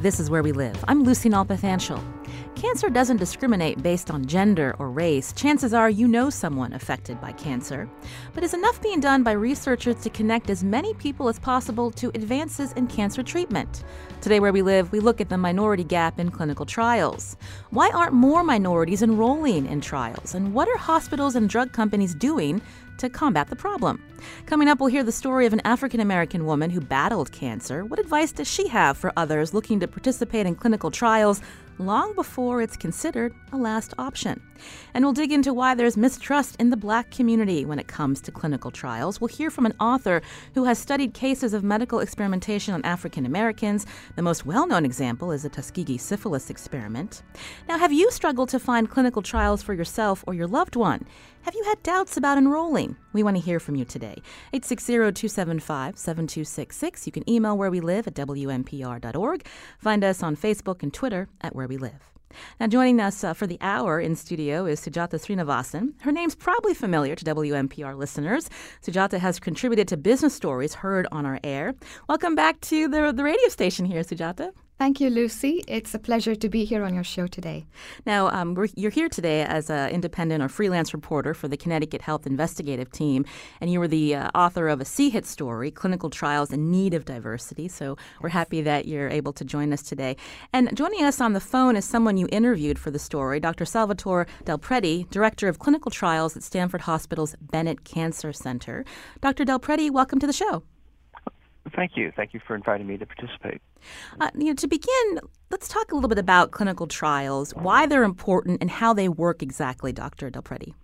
This is Where We Live. I'm Lucy Nalpathanchil. Cancer doesn't discriminate based on gender or race. Chances are you know someone affected by cancer. But is enough being done by researchers to connect as many people as possible to advances in cancer treatment? Today, Where We Live, we look at the minority gap in clinical trials. Why aren't more minorities enrolling in trials? And what are hospitals and drug companies doing to combat the problem? Coming up, we'll hear the story of an African-American woman who battled cancer. What advice does she have for others looking to participate in clinical trials long before it's considered a last option? And we'll dig into why there's mistrust in the Black community when it comes to clinical trials. We'll hear from an author who has studied cases of medical experimentation on African-Americans. The most well-known example is the Tuskegee syphilis experiment. Now, have you struggled to find clinical trials for yourself or your loved one? Have you had doubts about enrolling? We want to hear from you today. 860-275-7266. You can email Where We Live at WMPR.org. Find us on Facebook and Twitter at Where We Live. Now, joining us for the hour in studio is Sujata Srinivasan. Her name's probably familiar to WMPR listeners. Sujata has contributed to business stories heard on our air. Welcome back to the radio station here, Sujata. Thank you, Lucy. It's a pleasure to be here on your show today. Now, you're here today as an independent or freelance reporter for the Connecticut Health Investigative Team, and you were the author of a CHIT story, Clinical Trials in Need of Diversity. So we're happy that you're able to join us today. And joining us on the phone is someone you interviewed for the story, Dr. Salvatore Del Prete, Director of Clinical Trials at Stanford Hospital's Bennett Cancer Center. Dr. Del Prete, welcome to the show. Thank you. Thank you for inviting me to participate. To begin, let's talk a little bit about clinical trials, why they're important, and how they work exactly, Dr. Del Prete.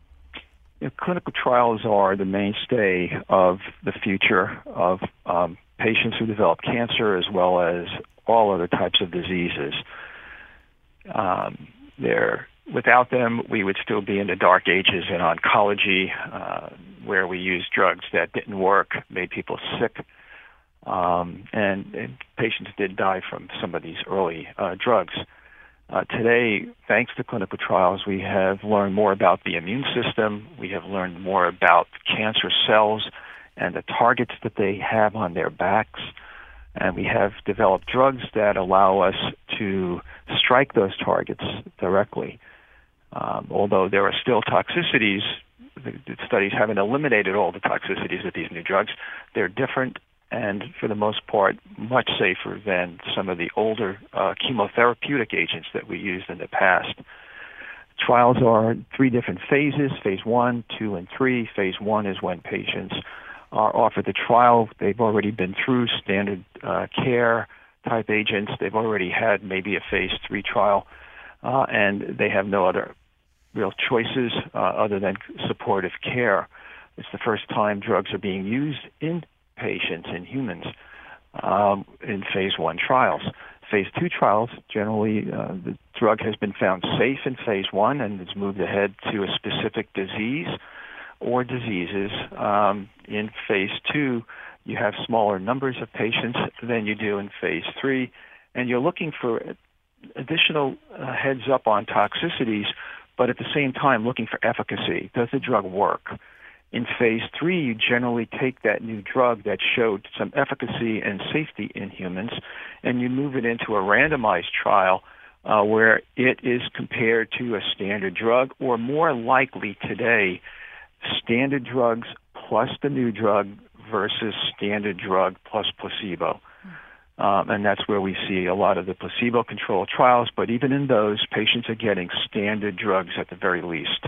You know, clinical trials are the mainstay of the future of patients who develop cancer as well as all other types of diseases. Without them, we would still be in the dark ages in oncology, where we used drugs that didn't work, made people sick. And patients did die from some of these early drugs. Today, thanks to clinical trials, we have learned more about the immune system. We have learned more about cancer cells and the targets that they have on their backs. And we have developed drugs that allow us to strike those targets directly. Although there are still toxicities, the studies haven't eliminated all the toxicities of these new drugs. They're different, and for the most part, much safer than some of the older chemotherapeutic agents that we used in the past. Trials are three different phases, phase 1, 2, and 3. Phase 1 is when patients are offered the trial. They've already been through standard care type agents. They've already had maybe a phase 3 trial, and they have no other real choices other than supportive care. It's the first time drugs are being used in patients and humans in phase 1 trials. Phase 2 trials, generally the drug has been found safe in phase 1 and it's moved ahead to a specific disease or diseases. In phase 2, you have smaller numbers of patients than you do in phase 3, and you're looking for additional heads up on toxicities, but at the same time looking for efficacy. Does the drug work? In phase 3, you generally take that new drug that showed some efficacy and safety in humans, and you move it into a randomized trial where it is compared to a standard drug, or more likely today, standard drugs plus the new drug versus standard drug plus placebo. And that's where we see a lot of the placebo-controlled trials, but even in those, patients are getting standard drugs at the very least,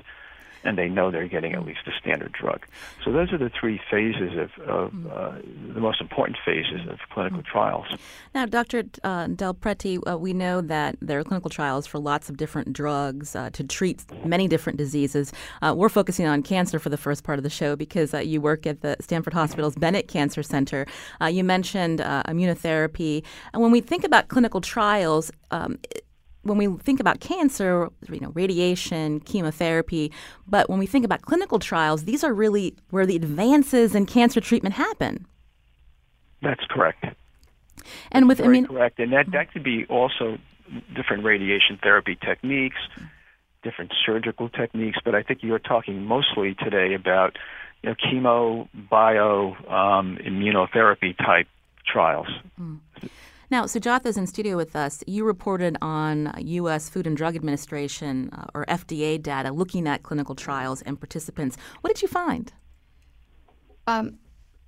and they know they're getting at least a standard drug. So those are the three phases of the most important phases of clinical trials. Now, Dr. Del Prete, we know that there are clinical trials for lots of different drugs to treat many different diseases. We're focusing on cancer for the first part of the show because you work at the Stanford Hospital's Bennett Cancer Center. You mentioned immunotherapy. And when we think about clinical trials, when we think about cancer, you know, radiation, chemotherapy, but when we think about clinical trials, these are really where the advances in cancer treatment happen. That's correct. And with correct, and that could be also different radiation therapy techniques, different surgical techniques, but I think you're talking mostly today about, you know, chemo, bio, immunotherapy type trials. Mm. Now, Sujata's in studio with us. You reported on U.S. Food and Drug Administration, or FDA data, looking at clinical trials and participants. What did you find?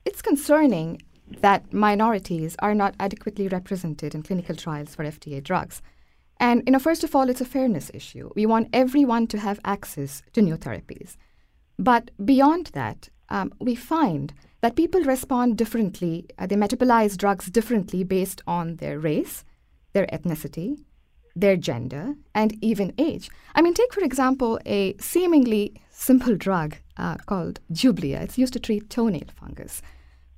It's concerning that minorities are not adequately represented in clinical trials for FDA drugs. And, you know, first of all, it's a fairness issue. We want everyone to have access to new therapies. But beyond that, we find that people respond differently, they metabolize drugs differently based on their race, their ethnicity, their gender, and even age. I mean, take, for example, a seemingly simple drug called Jublia. It's used to treat toenail fungus.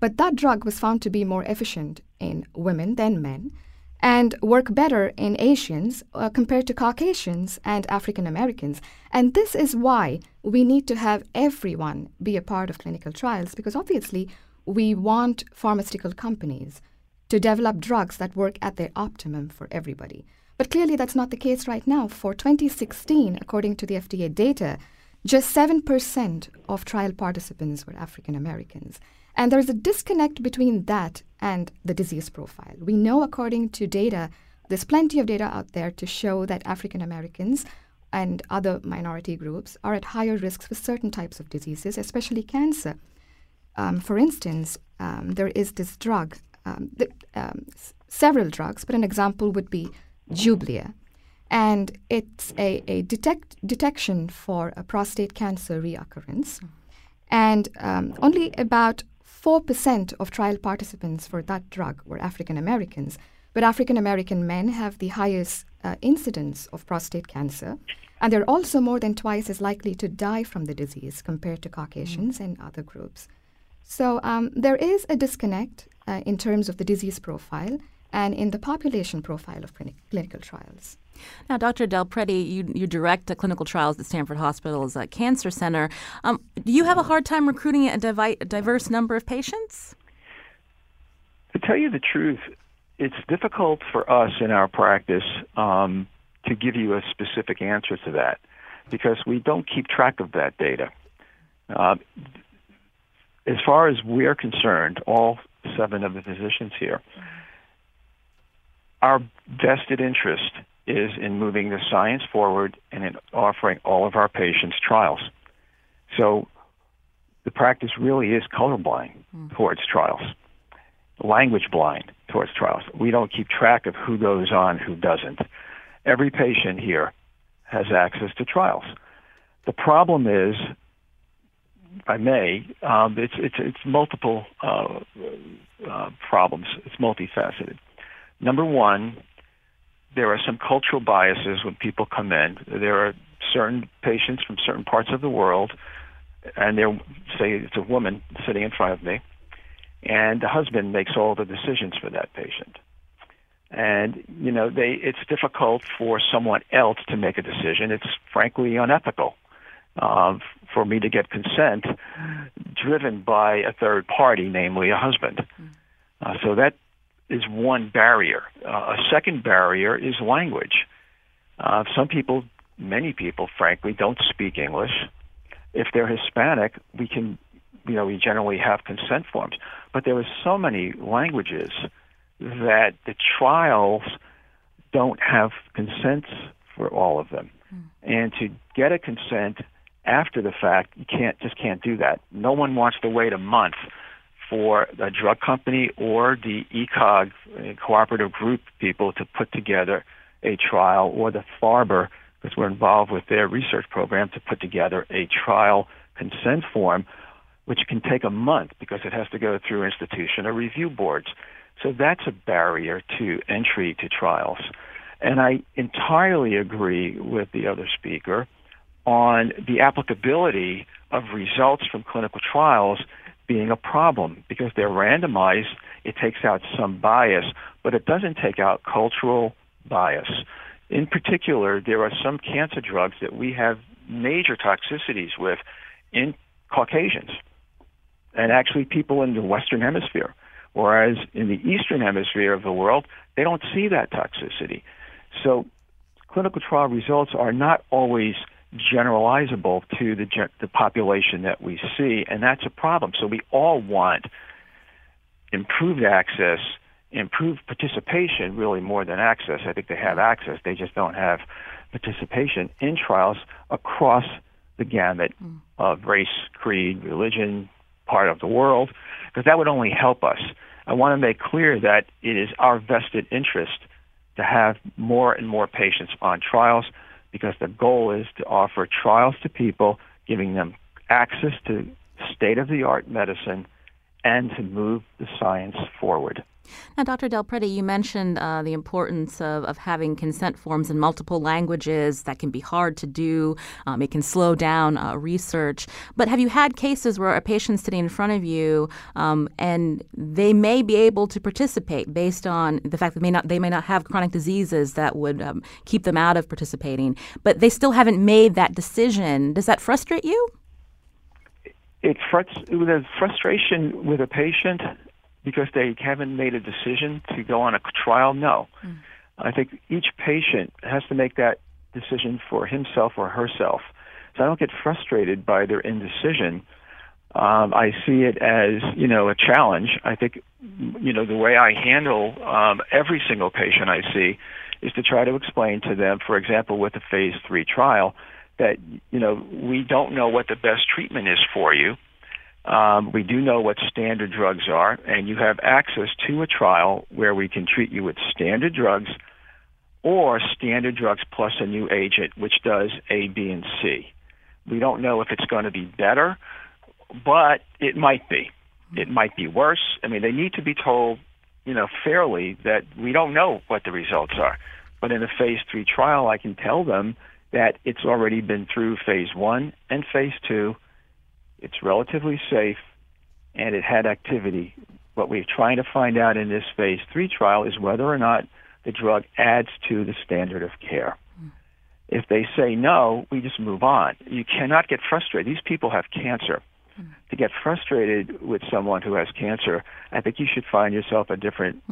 But that drug was found to be more efficient in women than men and work better in Asians compared to Caucasians and African Americans. And this is why we need to have everyone be a part of clinical trials, because obviously we want pharmaceutical companies to develop drugs that work at their optimum for everybody. But clearly that's not the case right now. For 2016, according to the FDA data, just 7% of trial participants were African Americans. And there's a disconnect between that and the disease profile. We know, according to data, there's plenty of data out there to show that African Americans and other minority groups are at higher risks for certain types of diseases, especially cancer. For instance, there is this drug, several drugs, but an example would be Jublia. And it's a detection for a prostate cancer reoccurrence. And only about 4% of trial participants for that drug were African Americans, but African American men have the highest incidence of prostate cancer, and they're also more than twice as likely to die from the disease compared to Caucasians and other groups. So there is a disconnect in terms of the disease profile and in the population profile of clinical trials. Now, Dr. Del Prete, you direct clinical trials at Stanford Hospital's Cancer Center. Do you have a hard time recruiting a diverse number of patients? To tell you the truth, it's difficult for us in our practice to give you a specific answer to that, because we don't keep track of that data. As far as we're concerned, all seven of the physicians here, our vested interest is in moving the science forward and in offering all of our patients trials. So the practice really is colorblind towards trials, language blind towards trials. We don't keep track of who goes on, who doesn't. Every patient here has access to trials. The problem is, if I may, it's multiple problems. It's multifaceted. Number one, there are some cultural biases when people come in. There are certain patients from certain parts of the world, and they'll say it's a woman sitting in front of me, and the husband makes all the decisions for that patient. And, you know, it's difficult for someone else to make a decision. It's frankly unethical for me to get consent driven by a third party, namely a husband. So that is one barrier. A second barrier is language. Many people, frankly, don't speak English. If they're Hispanic, we generally have consent forms. But there are so many languages that the trials don't have consents for all of them. And to get a consent after the fact, you can't do that. No one wants to wait a month for a drug company or the ECOG cooperative group people to put together a trial, or the FARBER, because we're involved with their research program, to put together a trial consent form, which can take a month because it has to go through institutional review boards. So that's a barrier to entry to trials. And I entirely agree with the other speaker on the applicability of results from clinical trials being a problem, because they're randomized. It takes out some bias, but it doesn't take out cultural bias. In particular, there are some cancer drugs that we have major toxicities with in Caucasians and actually people in the Western Hemisphere, whereas in the Eastern Hemisphere of the world, they don't see that toxicity. So clinical trial results are not always generalizable to the population that we see, and that's a problem. So we all want improved access, improved participation, really more than access. I think they have access. They just don't have participation in trials across the gamut of race, creed, religion, part of the world, because that would only help us. I want to make clear that it is our vested interest to have more and more patients on trials, because the goal is to offer trials to people, giving them access to state-of-the-art medicine and to move the science forward. Now, Dr. Del Prete, you mentioned the importance of having consent forms in multiple languages. That can be hard to do. It can slow down research. But have you had cases where a patient's sitting in front of you and they may be able to participate based on the fact that they may not have chronic diseases that would keep them out of participating, but they still haven't made that decision? Does that frustrate you? The frustration with a patient because they haven't made a decision to go on a trial? No. I think each patient has to make that decision for himself or herself. So I don't get frustrated by their indecision. I see it as, a challenge. I think, the way I handle every single patient I see is to try to explain to them, for example, with the phase 3 trial, that, we don't know what the best treatment is for you. We do know what standard drugs are, and you have access to a trial where we can treat you with standard drugs or standard drugs plus a new agent, which does A, B, and C. We don't know if it's going to be better, but it might be. It might be worse. I mean, they need to be told, fairly that we don't know what the results are. But in a phase 3 trial, I can tell them that it's already been through phase 1 and phase 2. It's relatively safe, and it had activity. What we're trying to find out in this phase 3 trial is whether or not the drug adds to the standard of care. If they say no, we just move on. You cannot get frustrated. These people have cancer. To get frustrated with someone who has cancer, I think you should find yourself a different,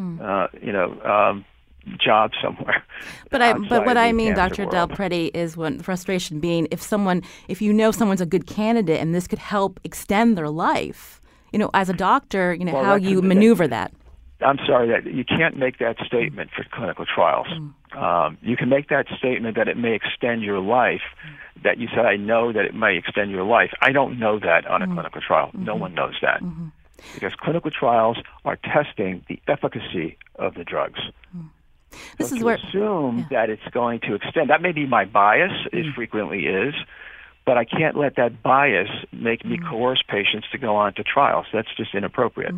job somewhere. But what I mean, Dr. Del Prete, is when frustration being if you know someone's a good candidate and this could help extend their life, as a doctor, how you maneuver that. I'm sorry that you can't make that statement for clinical trials. You can make that statement that it may extend your life. That you said, I know that it may extend your life. I don't know that on a clinical trial. No one knows that. Because clinical trials are testing the efficacy of the drugs. This is where assume that it's going to extend. That may be my bias. It frequently is. But I can't let that bias make me coerce patients to go on to trials. That's just inappropriate.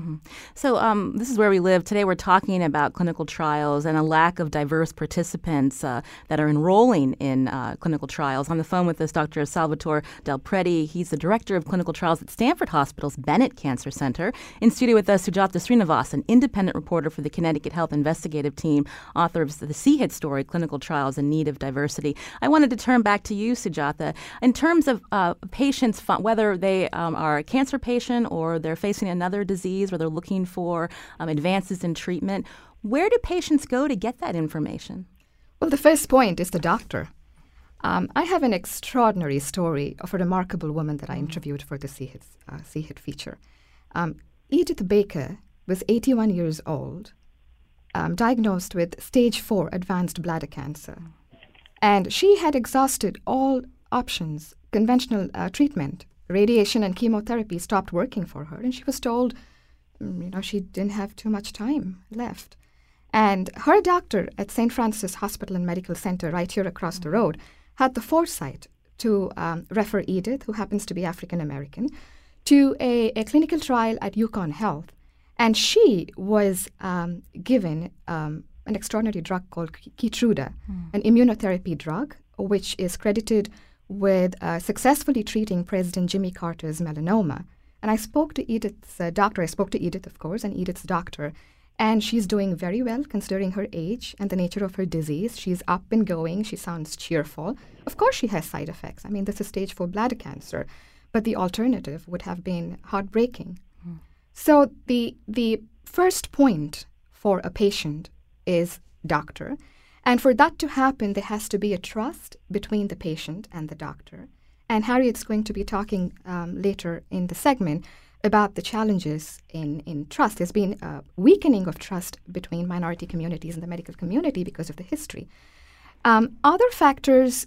So this is Where We Live. Today we're talking about clinical trials and a lack of diverse participants that are enrolling in clinical trials. On the phone with us, Dr. Salvatore Del Prete. He's the director of clinical trials at Stanford Hospital's Bennett Cancer Center. In studio with us, Sujata Srinivasan, independent reporter for the Connecticut Health Investigative Team, author of the CHIT story, Clinical Trials in Need of Diversity. I wanted to turn back to you, Sujata. In terms of patients, whether they are a cancer patient or they're facing another disease or they're looking for advances in treatment, where do patients go to get that information? Well, the first point is the doctor. I have an extraordinary story of a remarkable woman that I interviewed for the CHIT feature. Edith Baker was 81 years old, diagnosed with stage 4 advanced bladder cancer. And she had exhausted all options. Conventional treatment, radiation and chemotherapy stopped working for her, and she was told, she didn't have too much time left. And her doctor at St. Francis Hospital and Medical Center, right here across the road, had the foresight to refer Edith, who happens to be African American, to a clinical trial at UConn Health. And she was given an extraordinary drug called Keytruda, an immunotherapy drug, which is credited with successfully treating President Jimmy Carter's melanoma. And I spoke to Edith's doctor, of course, and Edith's doctor, And she's doing very well, considering her age and the nature of her disease. She's up and going. She sounds cheerful. Of course she has side effects. I mean, this is stage 4 bladder cancer. But the alternative would have been heartbreaking. Mm. So the first point for a patient is doctor. And for that to happen, there has to be a trust between the patient and the doctor. And Harriet's going to be talking later in the segment about the challenges in trust. There's been a weakening of trust between minority communities and the medical community because of the history. Other factors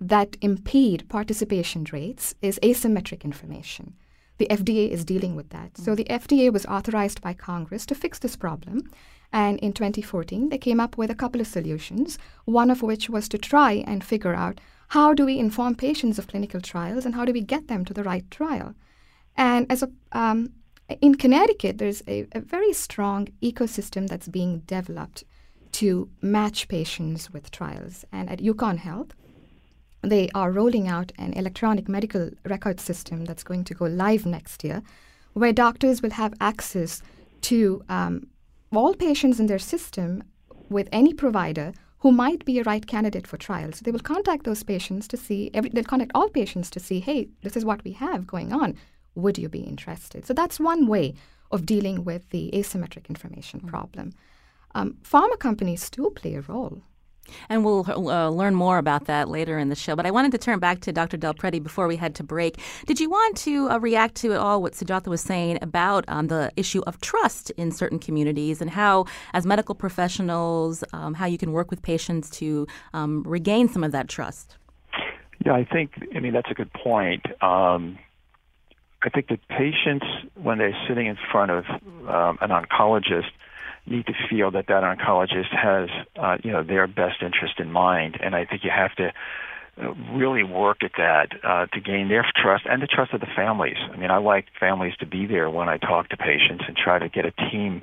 that impede participation rates is asymmetric information. The FDA is dealing with that. Mm-hmm. So the FDA was authorized by Congress to fix this problem. And in 2014, they came up with a couple of solutions, one of which was to try and figure out how do we inform patients of clinical trials and how do we get them to the right trial. And as in Connecticut, there's a very strong ecosystem that's being developed to match patients with trials. And at UConn Health, they are rolling out an electronic medical record system that's going to go live next year, where doctors will have access to all patients in their system with any provider who might be a right candidate for trials. So they will contact those patients to see, they'll contact all patients to see, hey, this is what we have going on. Would you be interested? So that's one way of dealing with the asymmetric information problem. Pharma companies do play a role. And we'll learn more about that later in the show. But I wanted to turn back to Dr. Del Prete before we head to break. Did you want to react to at all what Sujata was saying about the issue of trust in certain communities and how, as medical professionals, how you can work with patients to regain some of that trust? Yeah, I mean, that's a good point. I think that patients, when they're sitting in front of an oncologist, need to feel that that oncologist has, their best interest in mind. And I think you have to really work at that to gain their trust and the trust of the families. I mean, I like families to be there when I talk to patients and try to get a team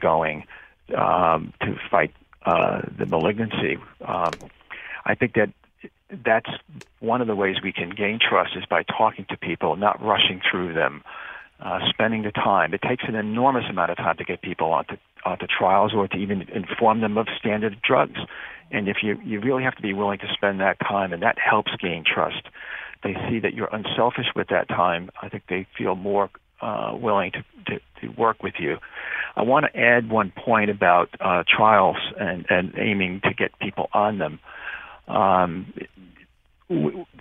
going to fight the malignancy. I think that's one of the ways we can gain trust is by talking to people, not rushing through them. Spending the time. It takes an enormous amount of time to get people onto trials or to even inform them of standard drugs. And if you really have to be willing to spend that time, and that helps gain trust. They see that you're unselfish with that time. I think they feel more willing to work with you. I want to add one point about trials and aiming to get people on them.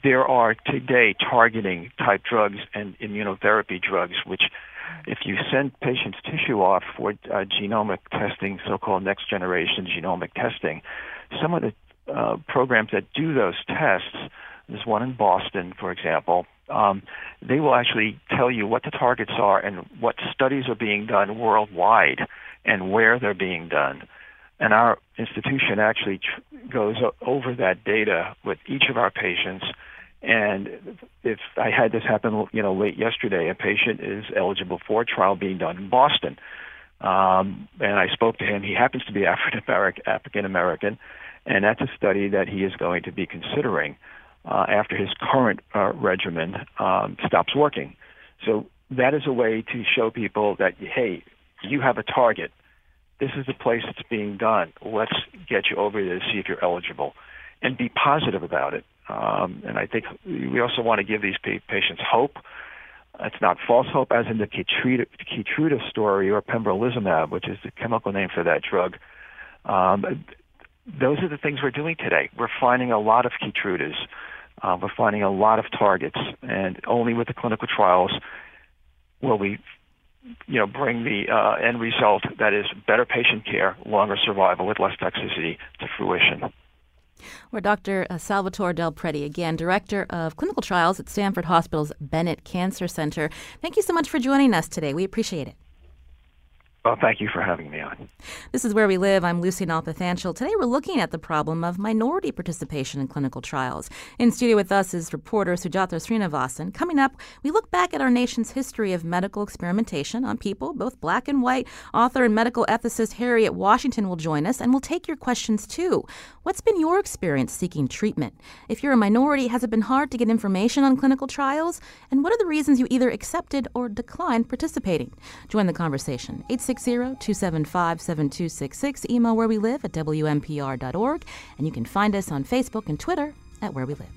There are today targeting type drugs and immunotherapy drugs, which if you send patients' tissue off for genomic testing, so-called next-generation genomic testing, some of the programs that do those tests, there's one in Boston, for example, they will actually tell you what the targets are and what studies are being done worldwide and where they're being done. And our institution actually goes over that data with each of our patients. And if I had this happen, late yesterday, a patient is eligible for a trial being done in Boston. And I spoke to him. He happens to be African-American, and that's a study that he is going to be considering after his current regimen stops working. So that is a way to show people that, hey, you have a target. This is the place that's being done. Let's get you over there to see if you're eligible and be positive about it. And I think we also want to give these patients hope. It's not false hope, as in the Keytruda story or Pembrolizumab, which is the chemical name for that drug. Those are the things we're doing today. We're finding a lot of Keytrudas. We're finding a lot of targets. And only with the clinical trials will we bring the end result that is better patient care, longer survival with less toxicity to fruition. We're Dr. Salvatore Del Prete, again, Director of Clinical Trials at Stanford Hospital's Bennett Cancer Center. Thank you so much for joining us today. We appreciate it. Well, thank you for having me on. This is Where We Live. I'm Lucy Nalpathanchil. Today we're looking at the problem of minority participation in clinical trials. In studio with us is reporter Sujata Srinivasan. Coming up, we look back at our nation's history of medical experimentation on people, both black and white. Author and medical ethicist Harriet Washington will join us, and we'll take your questions, too. What's been your experience seeking treatment? If you're a minority, has it been hard to get information on clinical trials? And what are the reasons you either accepted or declined participating? Join the conversation. 866 860-275-7266. Email wherewelive@wmpr.org. And you can find us on Facebook and Twitter at Where We Live.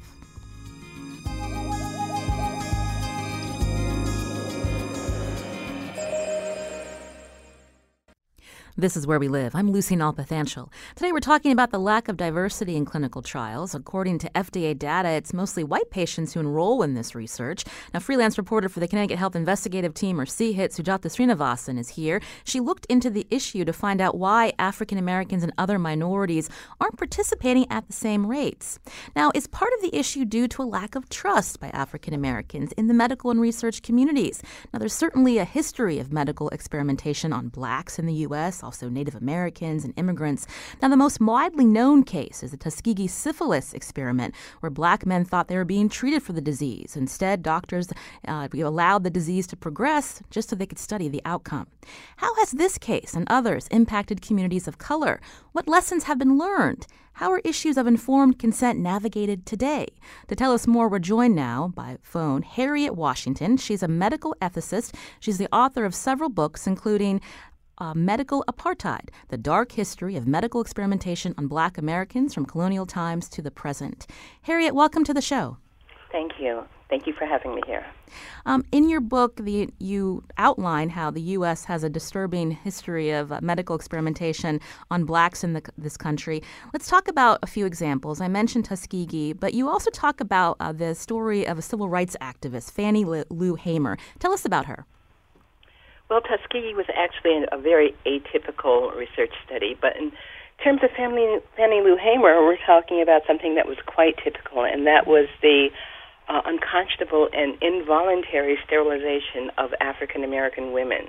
This is Where We Live. I'm Lucy Nalpathanchil. Today we're talking about the lack of diversity in clinical trials. According to FDA data, it's mostly white patients who enroll in this research. Now, freelance reporter for the Connecticut Health Investigative Team, or CHIT, Sujata Srinivasan is here. She looked into the issue to find out why African Americans and other minorities aren't participating at the same rates. Now, is part of the issue due to a lack of trust by African Americans in the medical and research communities? Now, there's certainly a history of medical experimentation on blacks in the U.S., also Native Americans and immigrants. Now, the most widely known case is the Tuskegee syphilis experiment, where black men thought they were being treated for the disease. Instead, doctors allowed the disease to progress just so they could study the outcome. How has this case and others impacted communities of color? What lessons have been learned? How are issues of informed consent navigated today? To tell us more, we're joined now by phone Harriet Washington. She's a medical ethicist. She's the author of several books, including Medical Apartheid, The Dark History of Medical Experimentation on Black Americans from Colonial Times to the Present. Harriet, welcome to the show. Thank you. Thank you for having me here. In your book, you outline how the U.S. has a disturbing history of medical experimentation on blacks in this country. Let's talk about a few examples. I mentioned Tuskegee, but you also talk about the story of a civil rights activist, Fannie Lou Hamer. Tell us about her. Well, Tuskegee was actually a very atypical research study, but in terms of Fannie Lou Hamer, we're talking about something that was quite typical, and that was the unconscionable and involuntary sterilization of African-American women,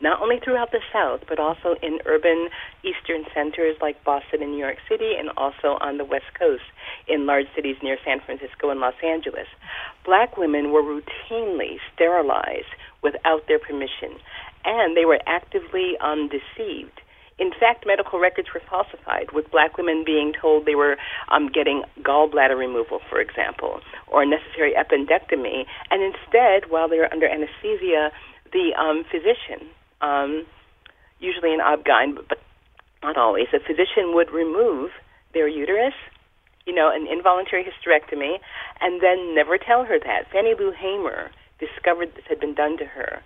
not only throughout the South, but also in urban eastern centers like Boston and New York City, and also on the West Coast in large cities near San Francisco and Los Angeles. Black women were routinely sterilized without their permission, and they were actively deceived. In fact, medical records were falsified, with black women being told they were getting gallbladder removal, for example, or a necessary appendectomy, and instead, while they were under anesthesia, the physician, usually an obgyn, but not always, a physician would remove their uterus, an involuntary hysterectomy, and then never tell her that. Fannie Lou Hamer discovered this had been done to her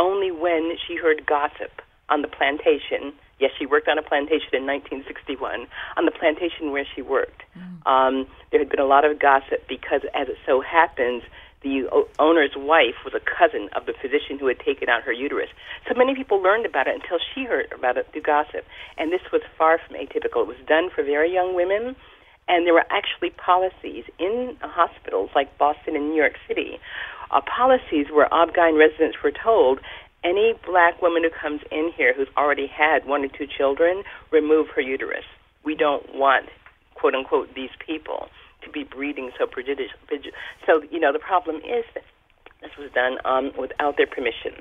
only when she heard gossip on the plantation. Yes, she worked on a plantation in 1961, on the plantation where she worked. There had been a lot of gossip because, as it so happens, the owner's wife was a cousin of the physician who had taken out her uterus. So many people learned about it until she heard about it through gossip. And this was far from atypical. It was done for very young women. And there were actually policies in hospitals like Boston and New York City, policies where Obgyn residents were told, any black woman who comes in here who's already had one or two children, remove her uterus. We don't want, quote unquote, these people to be breeding so prejudicial. So, the problem is that this was done without their permission.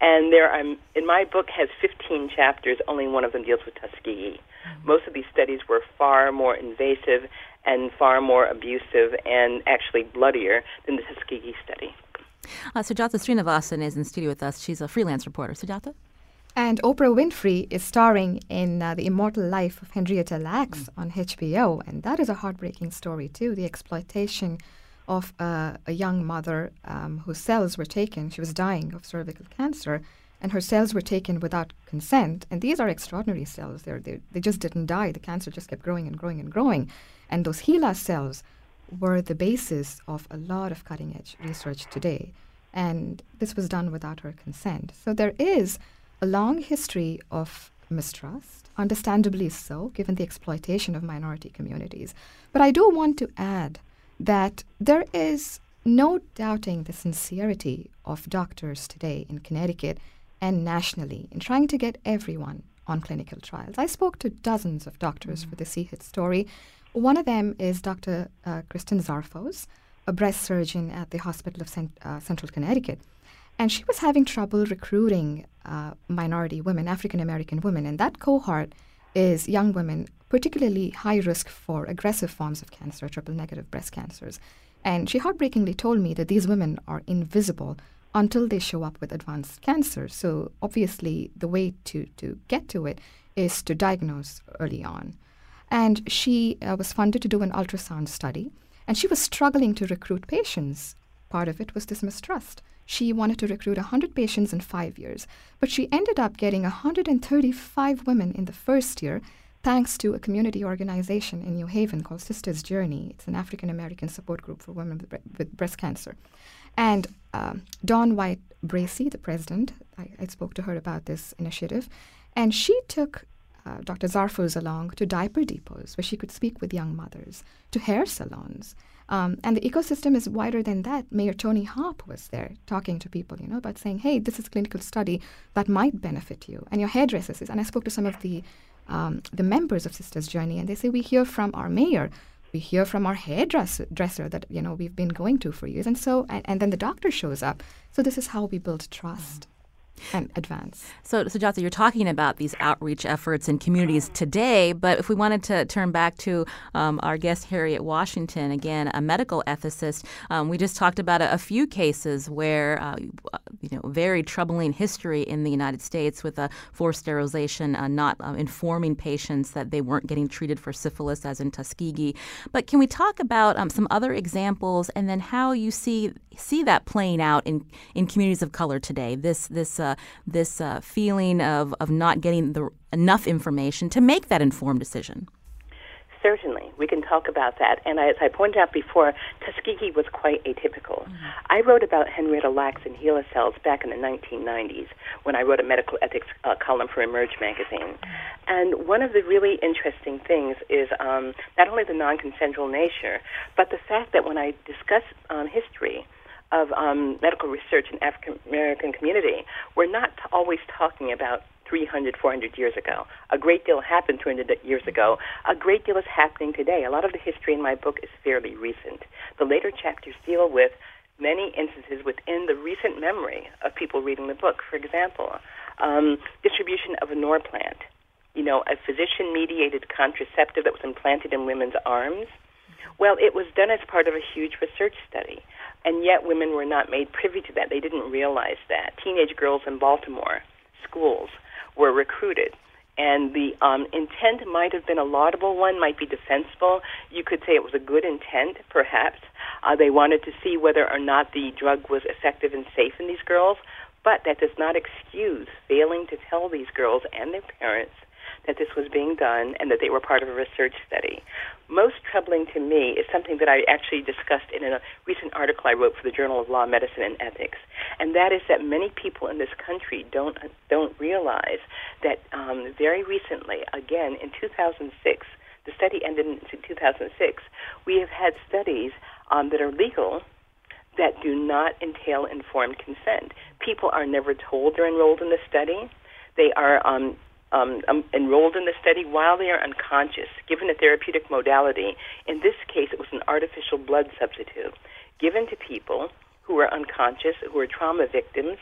And there are, in my book, has 15 chapters. Only one of them deals with Tuskegee. Most of these studies were far more invasive and far more abusive and actually bloodier than the Tuskegee study. Sujata Srinivasan is in studio with us. She's a freelance reporter. Sujata? And Oprah Winfrey is starring in The Immortal Life of Henrietta Lacks on HBO. And that is a heartbreaking story, too, the exploitation of a young mother whose cells were taken. She was dying of cervical cancer, and her cells were taken without consent. And these are extraordinary cells. They just didn't die. The cancer just kept growing and growing and growing. And those HeLa cells were the basis of a lot of cutting-edge research today. And this was done without her consent. So there is a long history of mistrust, understandably so, given the exploitation of minority communities. But I do want to add that there is no doubting the sincerity of doctors today in Connecticut and nationally in trying to get everyone on clinical trials. I spoke to dozens of doctors for the CHIT story. One of them is Dr. Kristen Zarfos, a breast surgeon at the Hospital of Central Connecticut. And she was having trouble recruiting minority women, African-American women. And that cohort is young women, particularly high risk for aggressive forms of cancer, triple-negative breast cancers. And she heartbreakingly told me that these women are invisible, until they show up with advanced cancer. So obviously the way to get to it is to diagnose early on. And she was funded to do an ultrasound study, and she was struggling to recruit patients. Part of it was this mistrust. She wanted to recruit 100 patients in 5 years, but she ended up getting 135 women in the first year, thanks to a community organization in New Haven called Sisters Journey. It's an African-American support group for women with breast cancer. And Dawn White Bracey, the president, I spoke to her about this initiative, and she took Dr. Zarfouz along to diaper depots where she could speak with young mothers, to hair salons. And the ecosystem is wider than that. Mayor Tony Hopp was there talking to people, about saying, hey, this is a clinical study that might benefit you and your hairdressers. And I spoke to some of the members of Sisters Journey, and they say, we hear from our mayor, we hear from our hairdresser that, we've been going to for years. And so, and then the doctor shows up. So this is how we build trust. Mm-hmm. And advance. So, Sujata, you're talking about these outreach efforts in communities today, but if we wanted to turn back to our guest, Harriet Washington, again, a medical ethicist, we just talked about a few cases where, very troubling history in the United States with a forced sterilization, not informing patients that they weren't getting treated for syphilis, as in Tuskegee. But can we talk about some other examples and then how you see that playing out in communities of color today, this feeling of not getting enough information to make that informed decision? Certainly. We can talk about that. And as I pointed out before, Tuskegee was quite atypical. Mm-hmm. I wrote about Henrietta Lacks and HeLa cells back in the 1990s when I wrote a medical ethics column for Emerge magazine. Mm-hmm. And one of the really interesting things is not only the non-consensual nature, but the fact that when I discuss history of medical research in African-American community, we're not always talking about 300, 400 years ago. A great deal happened 200 years ago. A great deal is happening today. A lot of the history in my book is fairly recent. The later chapters deal with many instances within the recent memory of people reading the book. For example, distribution of a Norplant, a physician-mediated contraceptive that was implanted in women's arms. Well, it was done as part of a huge research study, and yet women were not made privy to that. They didn't realize that. Teenage girls in Baltimore schools were recruited, and the intent might have been a laudable one, might be defensible. You could say it was a good intent, perhaps. They wanted to see whether or not the drug was effective and safe in these girls, but that does not excuse failing to tell these girls and their parents that this was being done and that they were part of a research study. Most troubling to me is something that I actually discussed in a recent article I wrote for the Journal of Law, Medicine, and Ethics, and that is that many people in this country don't realize that very recently, again, in 2006, the study ended in 2006, we have had studies that are legal that do not entail informed consent. People are never told they're enrolled in the study. They are enrolled in the study while they are unconscious, given a therapeutic modality. In this case, it was an artificial blood substitute given to people who are unconscious, who are trauma victims,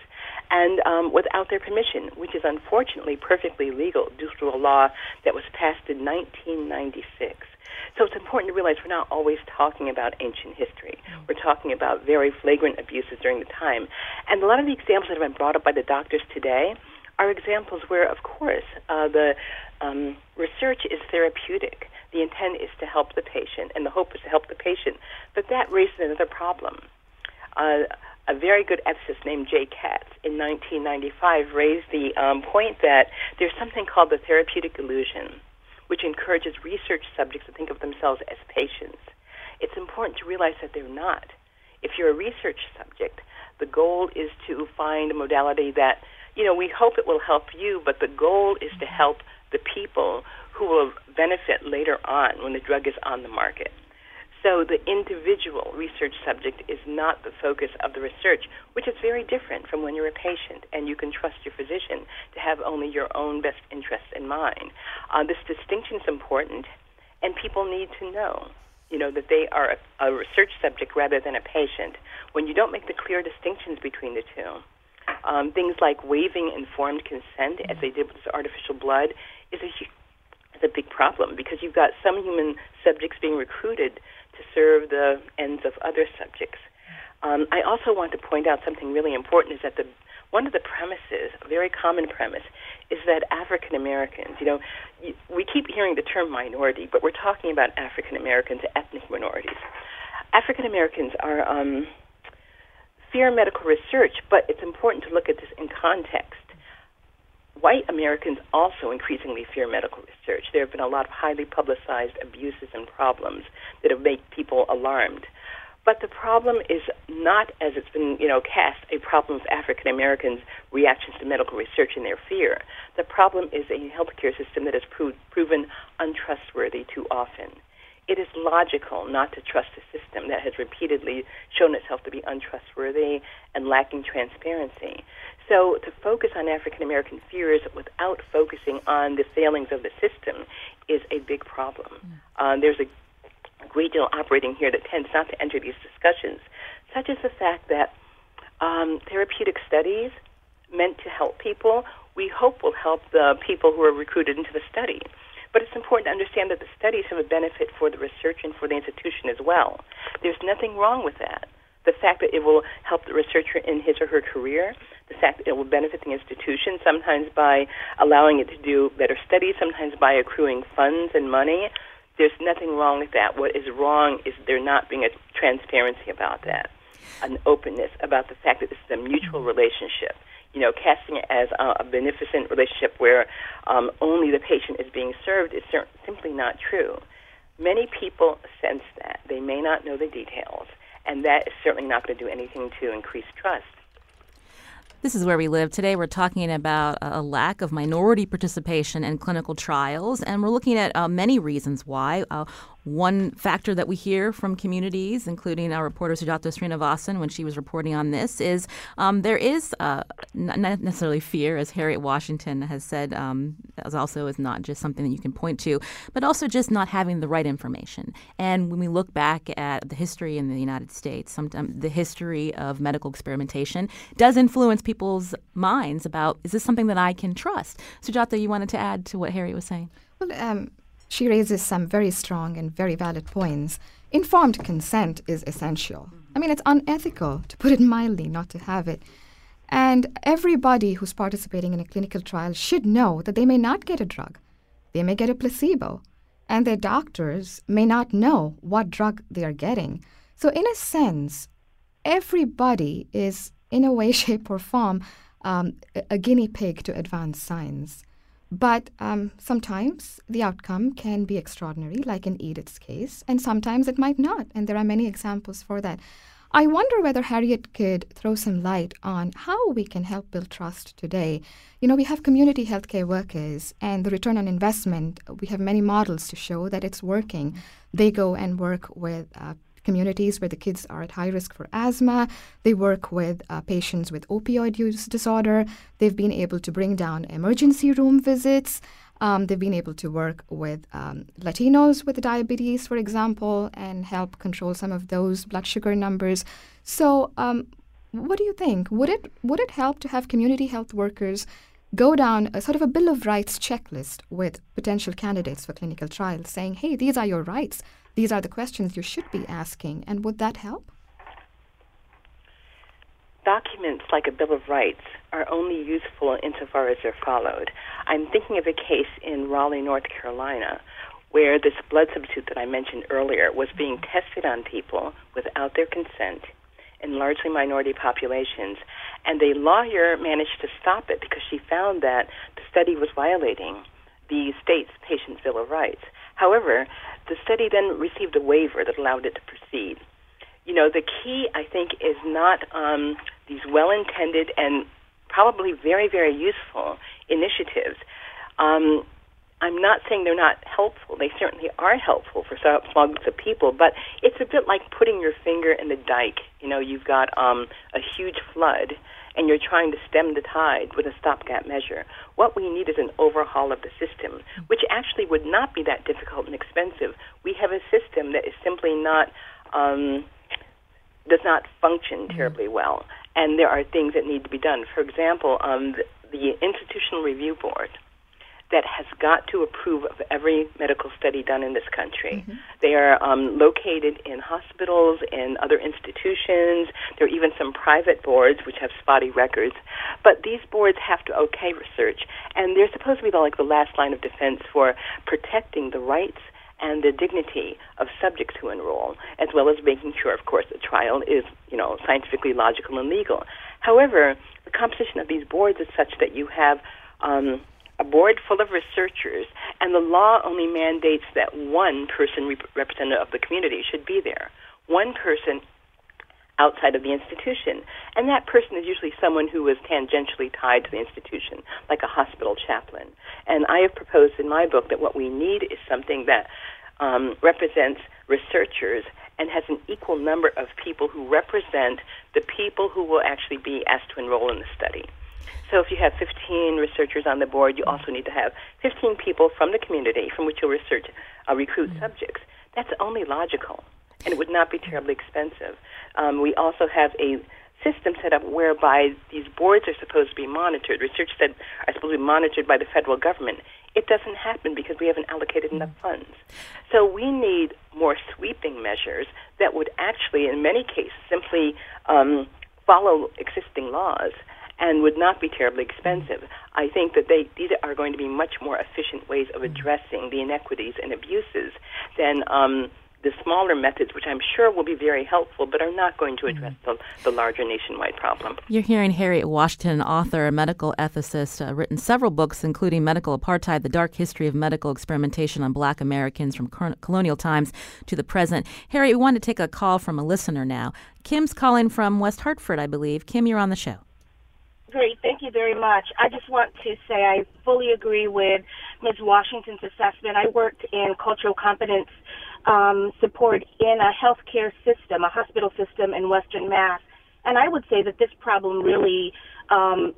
and without their permission, which is unfortunately perfectly legal due to a law that was passed in 1996. So it's important to realize we're not always talking about ancient history. We're talking about very flagrant abuses during the time. And a lot of the examples that have been brought up by the doctors today are examples where, of course, the research is therapeutic. The intent is to help the patient, and the hope is to help the patient. But that raises another problem. A very good ethicist named Jay Katz in 1995 raised the point that there's something called the therapeutic illusion, which encourages research subjects to think of themselves as patients. It's important to realize that they're not. If you're a research subject, the goal is to find a modality that we hope it will help you, but the goal is to help the people who will benefit later on when the drug is on the market. So the individual research subject is not the focus of the research, which is very different from when you're a patient and you can trust your physician to have only your own best interests in mind. This distinction is important, and people need to know, that they are a research subject rather than a patient. When you don't make the clear distinctions between the two, things like waiving informed consent, as they did with this artificial blood, is a big problem because you've got some human subjects being recruited to serve the ends of other subjects. I also want to point out something really important is that one of the premises, a very common premise, is that African Americans, we keep hearing the term minority, but we're talking about African Americans, ethnic minorities. African Americans are fear medical research, but it's important to look at this in context. White Americans also increasingly fear medical research. There have been a lot of highly publicized abuses and problems that have made people alarmed. But the problem is not, as it's been, cast, a problem of African Americans' reactions to medical research and their fear. The problem is a healthcare system that is proven untrustworthy too often. It is logical not to trust a system that has repeatedly shown itself to be untrustworthy and lacking transparency. So to focus on African American fears without focusing on the failings of the system is a big problem. There's a great deal operating here that tends not to enter these discussions, such as the fact that therapeutic studies meant to help people, we hope will help the people who are recruited into the study. But it's important to understand that the studies have a benefit for the research and for the institution as well. There's nothing wrong with that. The fact that it will help the researcher in his or her career, the fact that it will benefit the institution, sometimes by allowing it to do better studies, sometimes by accruing funds and money. There's nothing wrong with that. What is wrong is there not being a transparency about that, an openness about the fact that this is a mutual relationship. Casting it as a beneficent relationship where only the patient is being served is simply not true. Many people sense that. They may not know the details, and that is certainly not going to do anything to increase trust. This is Where We Live. Today we're talking about a lack of minority participation in clinical trials, and we're looking at many reasons why. One factor that we hear from communities, including our reporter Sujata Srinivasan when she was reporting on this, is there is not necessarily fear, as Harriet Washington has said, is not just something that you can point to, but also just not having the right information. And when we look back at the history in the United States, sometimes the history of medical experimentation does influence people's minds about, is this something that I can trust? Sujata, you wanted to add to what Harriet was saying? Well, she raises some very strong and very valid points. Informed consent is essential. I mean, it's unethical, to put it mildly, not to have it. And everybody who's participating in a clinical trial should know that they may not get a drug. They may get a placebo. And their doctors may not know what drug they are getting. So in a sense, everybody is, in a way, shape, or form, a guinea pig to advance science. But sometimes the outcome can be extraordinary, like in Edith's case, and sometimes it might not, and there are many examples for that. I wonder whether Harriet could throw some light on how we can help build trust today. We have community healthcare workers, and the return on investment, we have many models to show that it's working. They go and work with communities where the kids are at high risk for asthma. They work with patients with opioid use disorder. They've been able to bring down emergency room visits. They've been able to work with Latinos with diabetes, for example, and help control some of those blood sugar numbers. So what do you think? Would it help to have community health workers go down a sort of a Bill of Rights checklist with potential candidates for clinical trials saying, hey, these are your rights. These are the questions you should be asking, and would that help? Documents like a Bill of Rights are only useful insofar as they're followed. I'm thinking of a case in Raleigh, North Carolina, where this blood substitute that I mentioned earlier was being tested on people without their consent in largely minority populations, and a lawyer managed to stop it because she found that the study was violating the state's patient's Bill of Rights. However, the study then received a waiver that allowed it to proceed. The key, I think, is not these well-intended and probably very, very useful initiatives. I'm not saying they're not helpful. They certainly are helpful for small groups of people, but it's a bit like putting your finger in the dike. You've got a huge flood, and you're trying to stem the tide with a stopgap measure. What we need is an overhaul of the system, which actually would not be that difficult and expensive. We have a system that is simply not, does not function terribly well, and there are things that need to be done. For example, the Institutional Review Board that has got to approve of every medical study done in this country. Mm-hmm. They are located in hospitals, in other institutions. There are even some private boards which have spotty records. But these boards have to okay research, and they're supposed to be like the last line of defense for protecting the rights and the dignity of subjects who enroll, as well as making sure, of course, the trial is, you know, scientifically logical and legal. However, the composition of these boards is such that you have a board full of researchers, and the law only mandates that one person representative of the community should be there, one person outside of the institution. And that person is usually someone who is tangentially tied to the institution, like a hospital chaplain. And I have proposed in my book that what we need is something that represents researchers and has an equal number of people who represent the people who will actually be asked to enroll in the study. So if you have 15 researchers on the board, you also need to have 15 people from the community from which you'll recruit subjects. That's only logical, and it would not be terribly expensive. We also have a system set up whereby these boards are supposed to be monitored. Research that are supposed to be monitored by the federal government. It doesn't happen because we haven't allocated enough funds. So we need more sweeping measures that would actually, in many cases, simply follow existing laws and would not be terribly expensive. I think that these are going to be much more efficient ways of addressing the inequities and abuses than the smaller methods, which I'm sure will be very helpful, but are not going to address the larger nationwide problem. You're hearing Harriet Washington, author, a medical ethicist, written several books, including Medical Apartheid, The Dark History of Medical Experimentation on Black Americans from Colonial Times to the Present. Harriet, we want to take a call from a listener now. Kim's calling from West Hartford, I believe. Kim, you're on the show. Great. Thank you very much. I just want to say I fully agree with Ms. Washington's assessment. I worked in cultural competence support in a healthcare system, a hospital system in Western Mass. And I would say that this problem really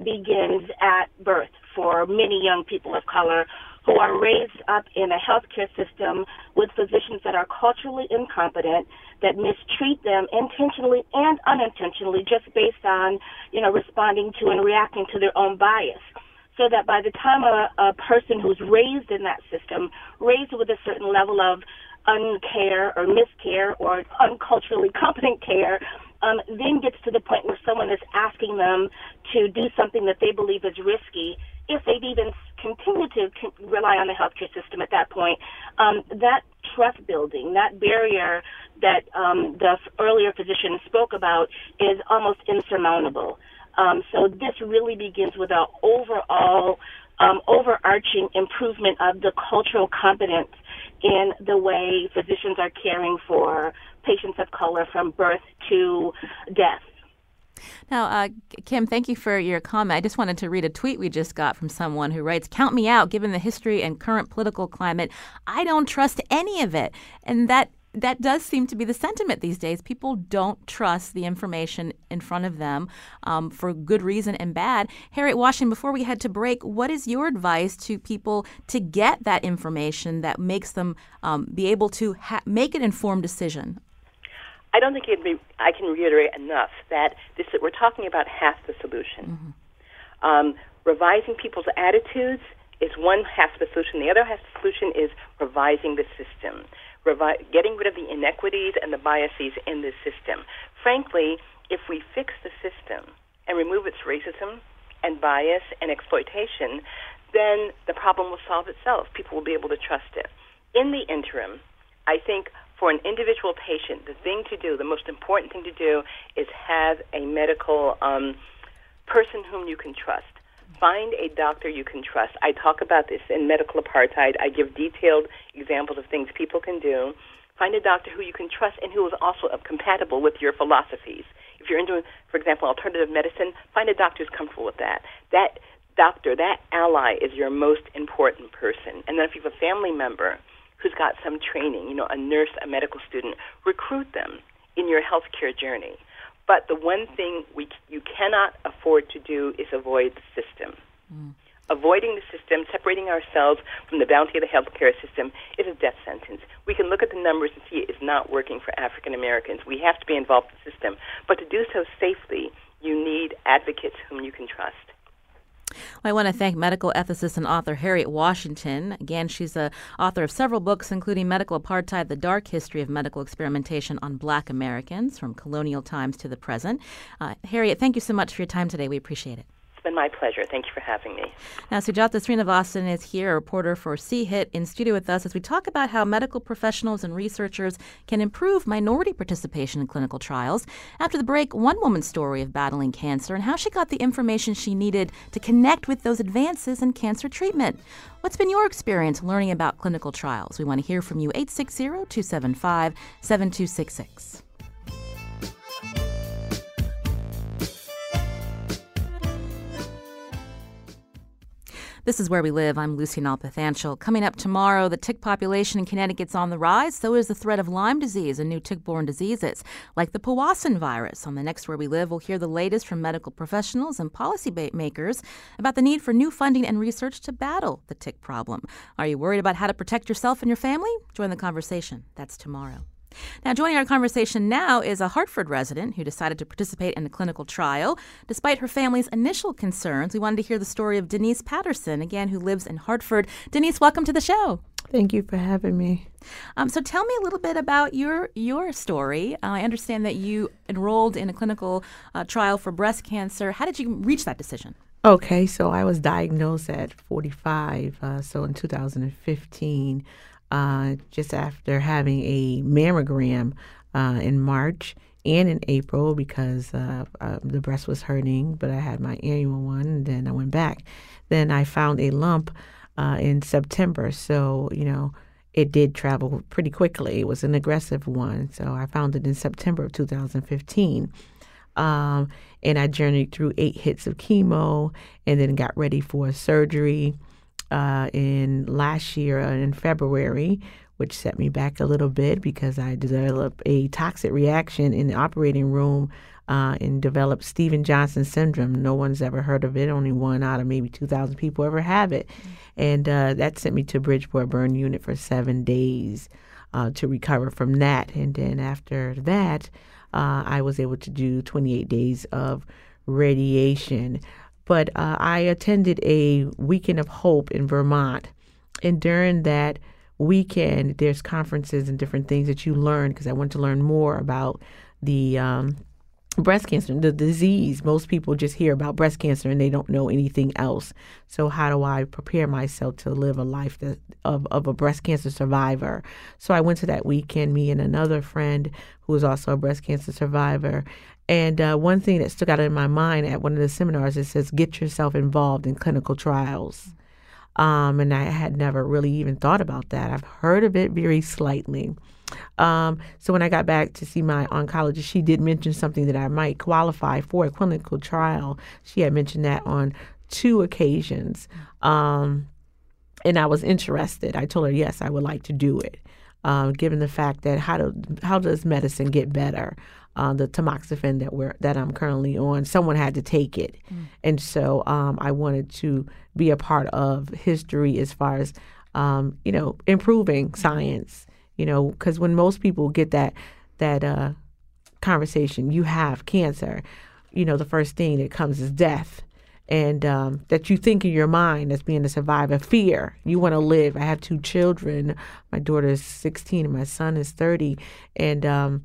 begins at birth for many young people of color who are raised up in a healthcare system with physicians that are culturally incompetent, that mistreat them intentionally and unintentionally just based on, you know, responding to and reacting to their own bias. So that by the time a person who's raised in that system, raised with a certain level of uncare or miscare or unculturally competent care, then gets to the point where someone is asking them to do something that they believe is risky, if they'd even continue to rely on the healthcare system at that point, that trust building, that barrier that the earlier physician spoke about is almost insurmountable. So this really begins with an overall, overarching improvement of the cultural competence in the way physicians are caring for patients of color from birth to death. Now, Kim, thank you for your comment. I just wanted to read a tweet we just got from someone who writes, "Count me out, given the history and current political climate. I don't trust any of it." And that does seem to be the sentiment these days. People don't trust the information in front of them for good reason and bad. Harriet Washington, before we head to break, what is your advice to people to get that information that makes them be able to make an informed decision? I don't think I can reiterate enough that we're talking about half the solution. Mm-hmm. Revising people's attitudes is one half of the solution. The other half of the solution is revising the system, getting rid of the inequities and the biases in this system. Frankly, if we fix the system and remove its racism and bias and exploitation, then the problem will solve itself. People will be able to trust it. In the interim, I think for an individual patient, the most important thing to do is have a medical person whom you can trust. Find a doctor you can trust. I talk about this in Medical Apartheid. I give detailed examples of things people can do. Find a doctor who you can trust and who is also compatible with your philosophies. If you're into, for example, alternative medicine, find a doctor who's comfortable with that. That doctor, that ally, is your most important person. And then if you have a family member who's got some training, you know, a nurse, a medical student, recruit them in your healthcare journey. But the one thing you cannot afford to do is avoid the system. Mm. Avoiding the system, separating ourselves from the bounty of the healthcare system, is a death sentence. We can look at the numbers and see it is not working for African Americans. We have to be involved in the system. But to do so safely, you need advocates whom you can trust. I want to thank medical ethicist and author Harriet Washington. Again, she's the author of several books, including Medical Apartheid, The Dark History of Medical Experimentation on Black Americans from Colonial Times to the Present. Harriet, thank you so much for your time today. We appreciate it. It's been my pleasure. Thank you for having me. Now, Sujata Srinivasan is here, a reporter for CHIT, in studio with us as we talk about how medical professionals and researchers can improve minority participation in clinical trials. After the break, one woman's story of battling cancer and how she got the information she needed to connect with those advances in cancer treatment. What's been your experience learning about clinical trials? We want to hear from you. 860-275-7266. This is Where We Live. I'm Lucy Nalpathanchil. Coming up tomorrow, the tick population in Connecticut's on the rise. So is the threat of Lyme disease and new tick-borne diseases like the Powassan virus. On the next Where We Live, we'll hear the latest from medical professionals and policymakers about the need for new funding and research to battle the tick problem. Are you worried about how to protect yourself and your family? Join the conversation. That's tomorrow. Now, joining our conversation now is a Hartford resident who decided to participate in a clinical trial. Despite her family's initial concerns, we wanted to hear the story of Denise Patterson, again, who lives in Hartford. Denise, welcome to the show. Thank you for having me. So tell me a little bit about your story. I understand that you enrolled in a clinical trial for breast cancer. How did you reach that decision? Okay, so I was diagnosed at 45, so in 2015. Just after having a mammogram in March and in April because the breast was hurting, but I had my annual one, and then I went back. Then I found a lump in September, so, you know, it did travel pretty quickly. It was an aggressive one, so I found it in September of 2015. And I journeyed through 8 hits of chemo and then got ready for surgery. In last year in February, which set me back a little bit because I developed a toxic reaction in the operating room and developed Stevens Johnson syndrome. No one's ever heard of it. Only one out of maybe 2,000 people ever have it. Mm-hmm. And that sent me to Bridgeport Burn Unit for 7 days to recover from that. And then after that, I was able to do 28 days of radiation. But I attended a Weekend of Hope in Vermont. And during that weekend, there's conferences and different things that you learn, because I wanted to learn more about the breast cancer, the disease. Most people just hear about breast cancer and they don't know anything else. So how do I prepare myself to live a life that, of a breast cancer survivor? So I went to that weekend, me and another friend who was also a breast cancer survivor. And one thing that stuck out in my mind at one of the seminars, it says, get yourself involved in clinical trials. And I had never really even thought about that. I've heard of it very slightly. So when I got back to see my oncologist, she did mention something that I might qualify for a clinical trial. She had mentioned that on 2 occasions. And I was interested. I told her, yes, I would like to do it. Given the fact that how does medicine get better? The tamoxifen that I'm currently on, someone had to take it. Mm. And so I wanted to be a part of history as far as, you know, improving science, you know, because when most people get that conversation, you have cancer, you know, the first thing that comes is death. And that you think in your mind as being a survivor, fear. You want to live. I have 2 children. My daughter is 16 and my son is 30. And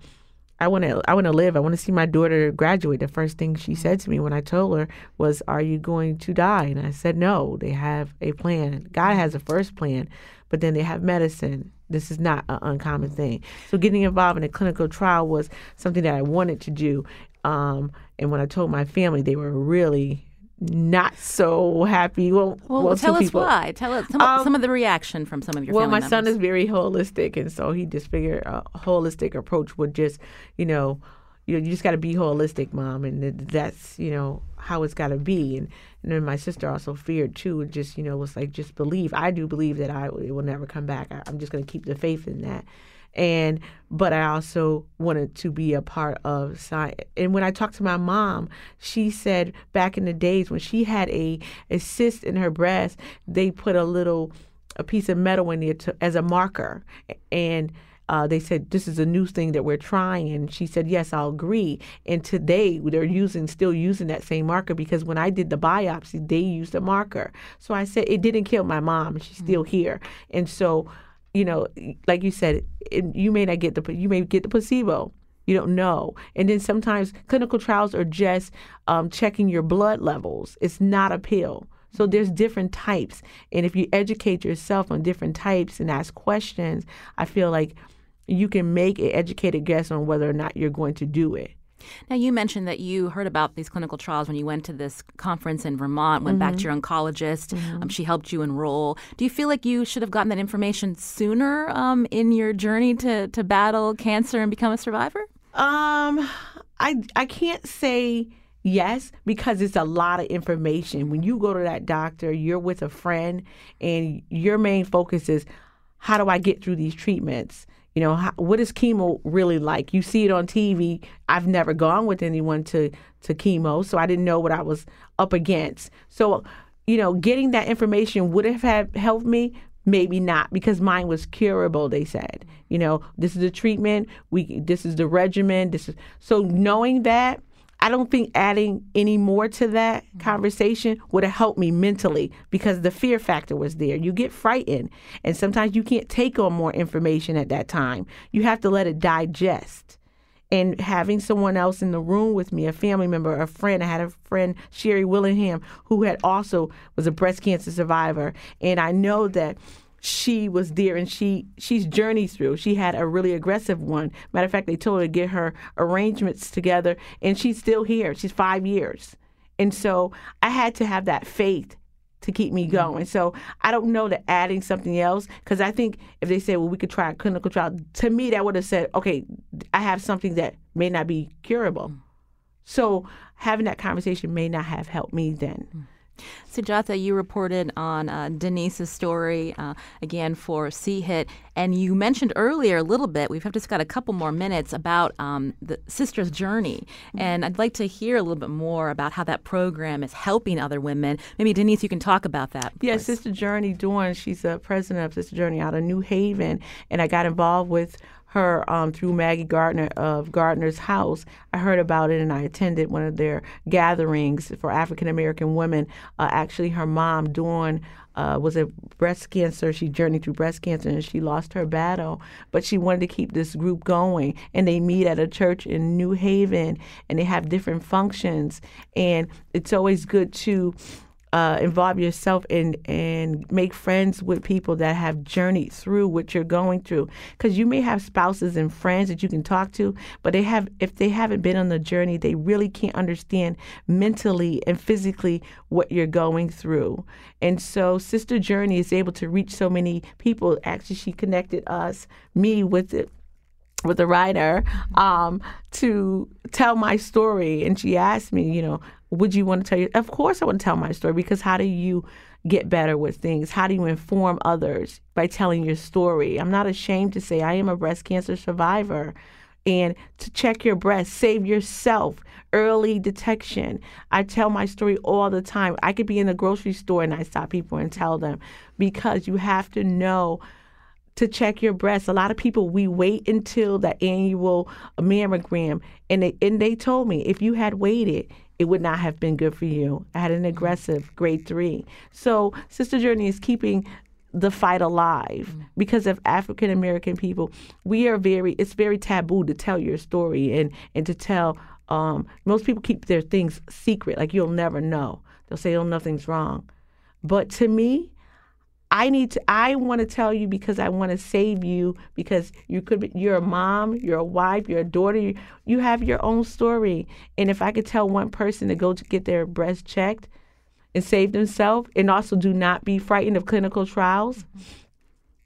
I want to live. I want to see my daughter graduate. The first thing she said to me when I told her was, "Are you going to die?" And I said, "No. They have a plan. God has a first plan, but then they have medicine." This is not an uncommon thing. So getting involved in a clinical trial was something that I wanted to do. And when I told my family, they were really not so happy. Well, tell us why. Tell us some of the reaction from some of your family members. Well, my son is very holistic, and so he just figured a holistic approach would just, you just got to be holistic, Mom, and that's, how it's got to be. And then my sister also feared, too, and just, was like, just believe. I do believe that it will never come back. I'm just going to keep the faith in that. But I also wanted to be a part of science. And when I talked to my mom, she said back in the days when she had a cyst in her breast, they put a piece of metal in there as a marker. And They said, this is a new thing that we're trying. And she said, yes, I'll agree. And today they're still using that same marker, because when I did the biopsy, they used a marker. So I said, it didn't kill my mom. She's still here. And so, you know, like you said, you may get the placebo. You don't know. And then sometimes clinical trials are just checking your blood levels. It's not a pill. So there's different types. And if you educate yourself on different types and ask questions, I feel like you can make an educated guess on whether or not you're going to do it. Now, you mentioned that you heard about these clinical trials when you went to this conference in Vermont, went back to your oncologist. She helped you enroll. Do you feel like you should have gotten that information sooner in your journey to battle cancer and become a survivor? I can't say yes, because it's a lot of information. When you go to that doctor, you're with a friend, and your main focus is, how do I get through these treatments? You know, what is chemo really like? You see it on TV. I've never gone with anyone to chemo, so I didn't know what I was up against. So, you know, getting that information would have helped me. Maybe not, because mine was curable, they said. You know, this is the treatment. This is the regimen. So knowing that, I don't think adding any more to that conversation would have helped me mentally, because the fear factor was there. You get frightened, and sometimes you can't take on more information at that time. You have to let it digest. And having someone else in the room with me, a family member, a friend. I had a friend, Sherry Willingham, who had also was a breast cancer survivor. And I know that she was there, and she's journeyed through. She had a really aggressive one. Matter of fact, they told her to get her arrangements together, and she's still here. She's 5 years. And so I had to have that faith to keep me going. So I don't know that adding something else, because I think if they said, well, we could try a clinical trial, to me that would have said, okay, I have something that may not be curable. So having that conversation may not have helped me then. Sujata, you reported on Denise's story, again, for CHIT, and you mentioned earlier a little bit, we've just got a couple more minutes, about the Sisters Journey, and I'd like to hear a little bit more about how that program is helping other women. Maybe, Denise, you can talk about that. Yeah, please. Sister Journey Dorn, she's a president of Sister Journey out of New Haven, and I got involved with her through Maggie Gardner of Gardner's House. I heard about it, and I attended one of their gatherings for African-American women. Actually, her mom, Dawn, was a breast cancer. She journeyed through breast cancer, and she lost her battle. But she wanted to keep this group going, and they meet at a church in New Haven, and they have different functions. And it's always good to involve yourself and make friends with people that have journeyed through what you're going through. Because you may have spouses and friends that you can talk to, but if they haven't been on the journey, they really can't understand mentally and physically what you're going through. And so Sister Journey is able to reach so many people. Actually, she connected me with it, with a writer, to tell my story. And she asked me, you know, would you want to tell your? Of course I want to tell my story, because how do you get better with things? How do you inform others by telling your story? I'm not ashamed to say I am a breast cancer survivor. And to check your breast, save yourself, early detection. I tell my story all the time. I could be in the grocery store and I stop people and tell them, because you have to know to check your breasts. A lot of people, we wait until the annual mammogram. And they told me, if you had waited, it would not have been good for you. I had an aggressive grade 3. So Sister Journey is keeping the fight alive, because of African-American people. It's very taboo to tell your story, and to tell, most people keep their things secret. Like, you'll never know. They'll say, oh, nothing's wrong. But to me, I want to tell you, because I want to save you, because you're a mom, you're a wife, you're a daughter, you have your own story. And if I could tell one person to go to get their breast checked and save themselves, and also do not be frightened of clinical trials,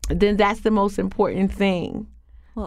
then that's the most important thing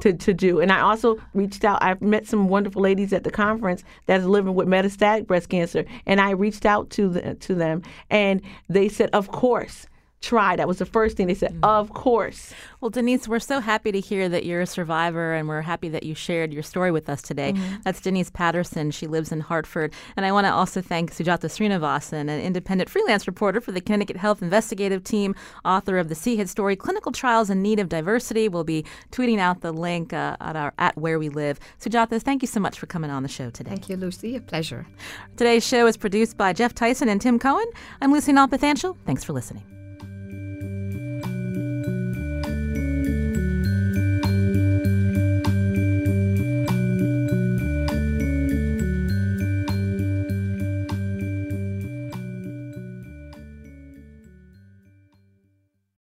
to do. And I also reached out. I've met some wonderful ladies at the conference that's living with metastatic breast cancer, and I reached out to them, and they said, of course. try. That was the first thing they said, of course. Well, Denise, we're so happy to hear that you're a survivor, and we're happy that you shared your story with us today. That's Denise Patterson. She lives in Hartford. And I want to also thank Sujata Srinivasan, an independent freelance reporter for the Connecticut Health Investigative Team, author of the CHID story, Clinical Trials in Need of Diversity. We'll be tweeting out the link at Where We Live. Sujata, thank you so much for coming on the show today. Thank you, Lucy. A pleasure. Today's show is produced by Jeff Tyson and Tim Cohen. I'm Lucy Nalpathanchil. Thanks for listening.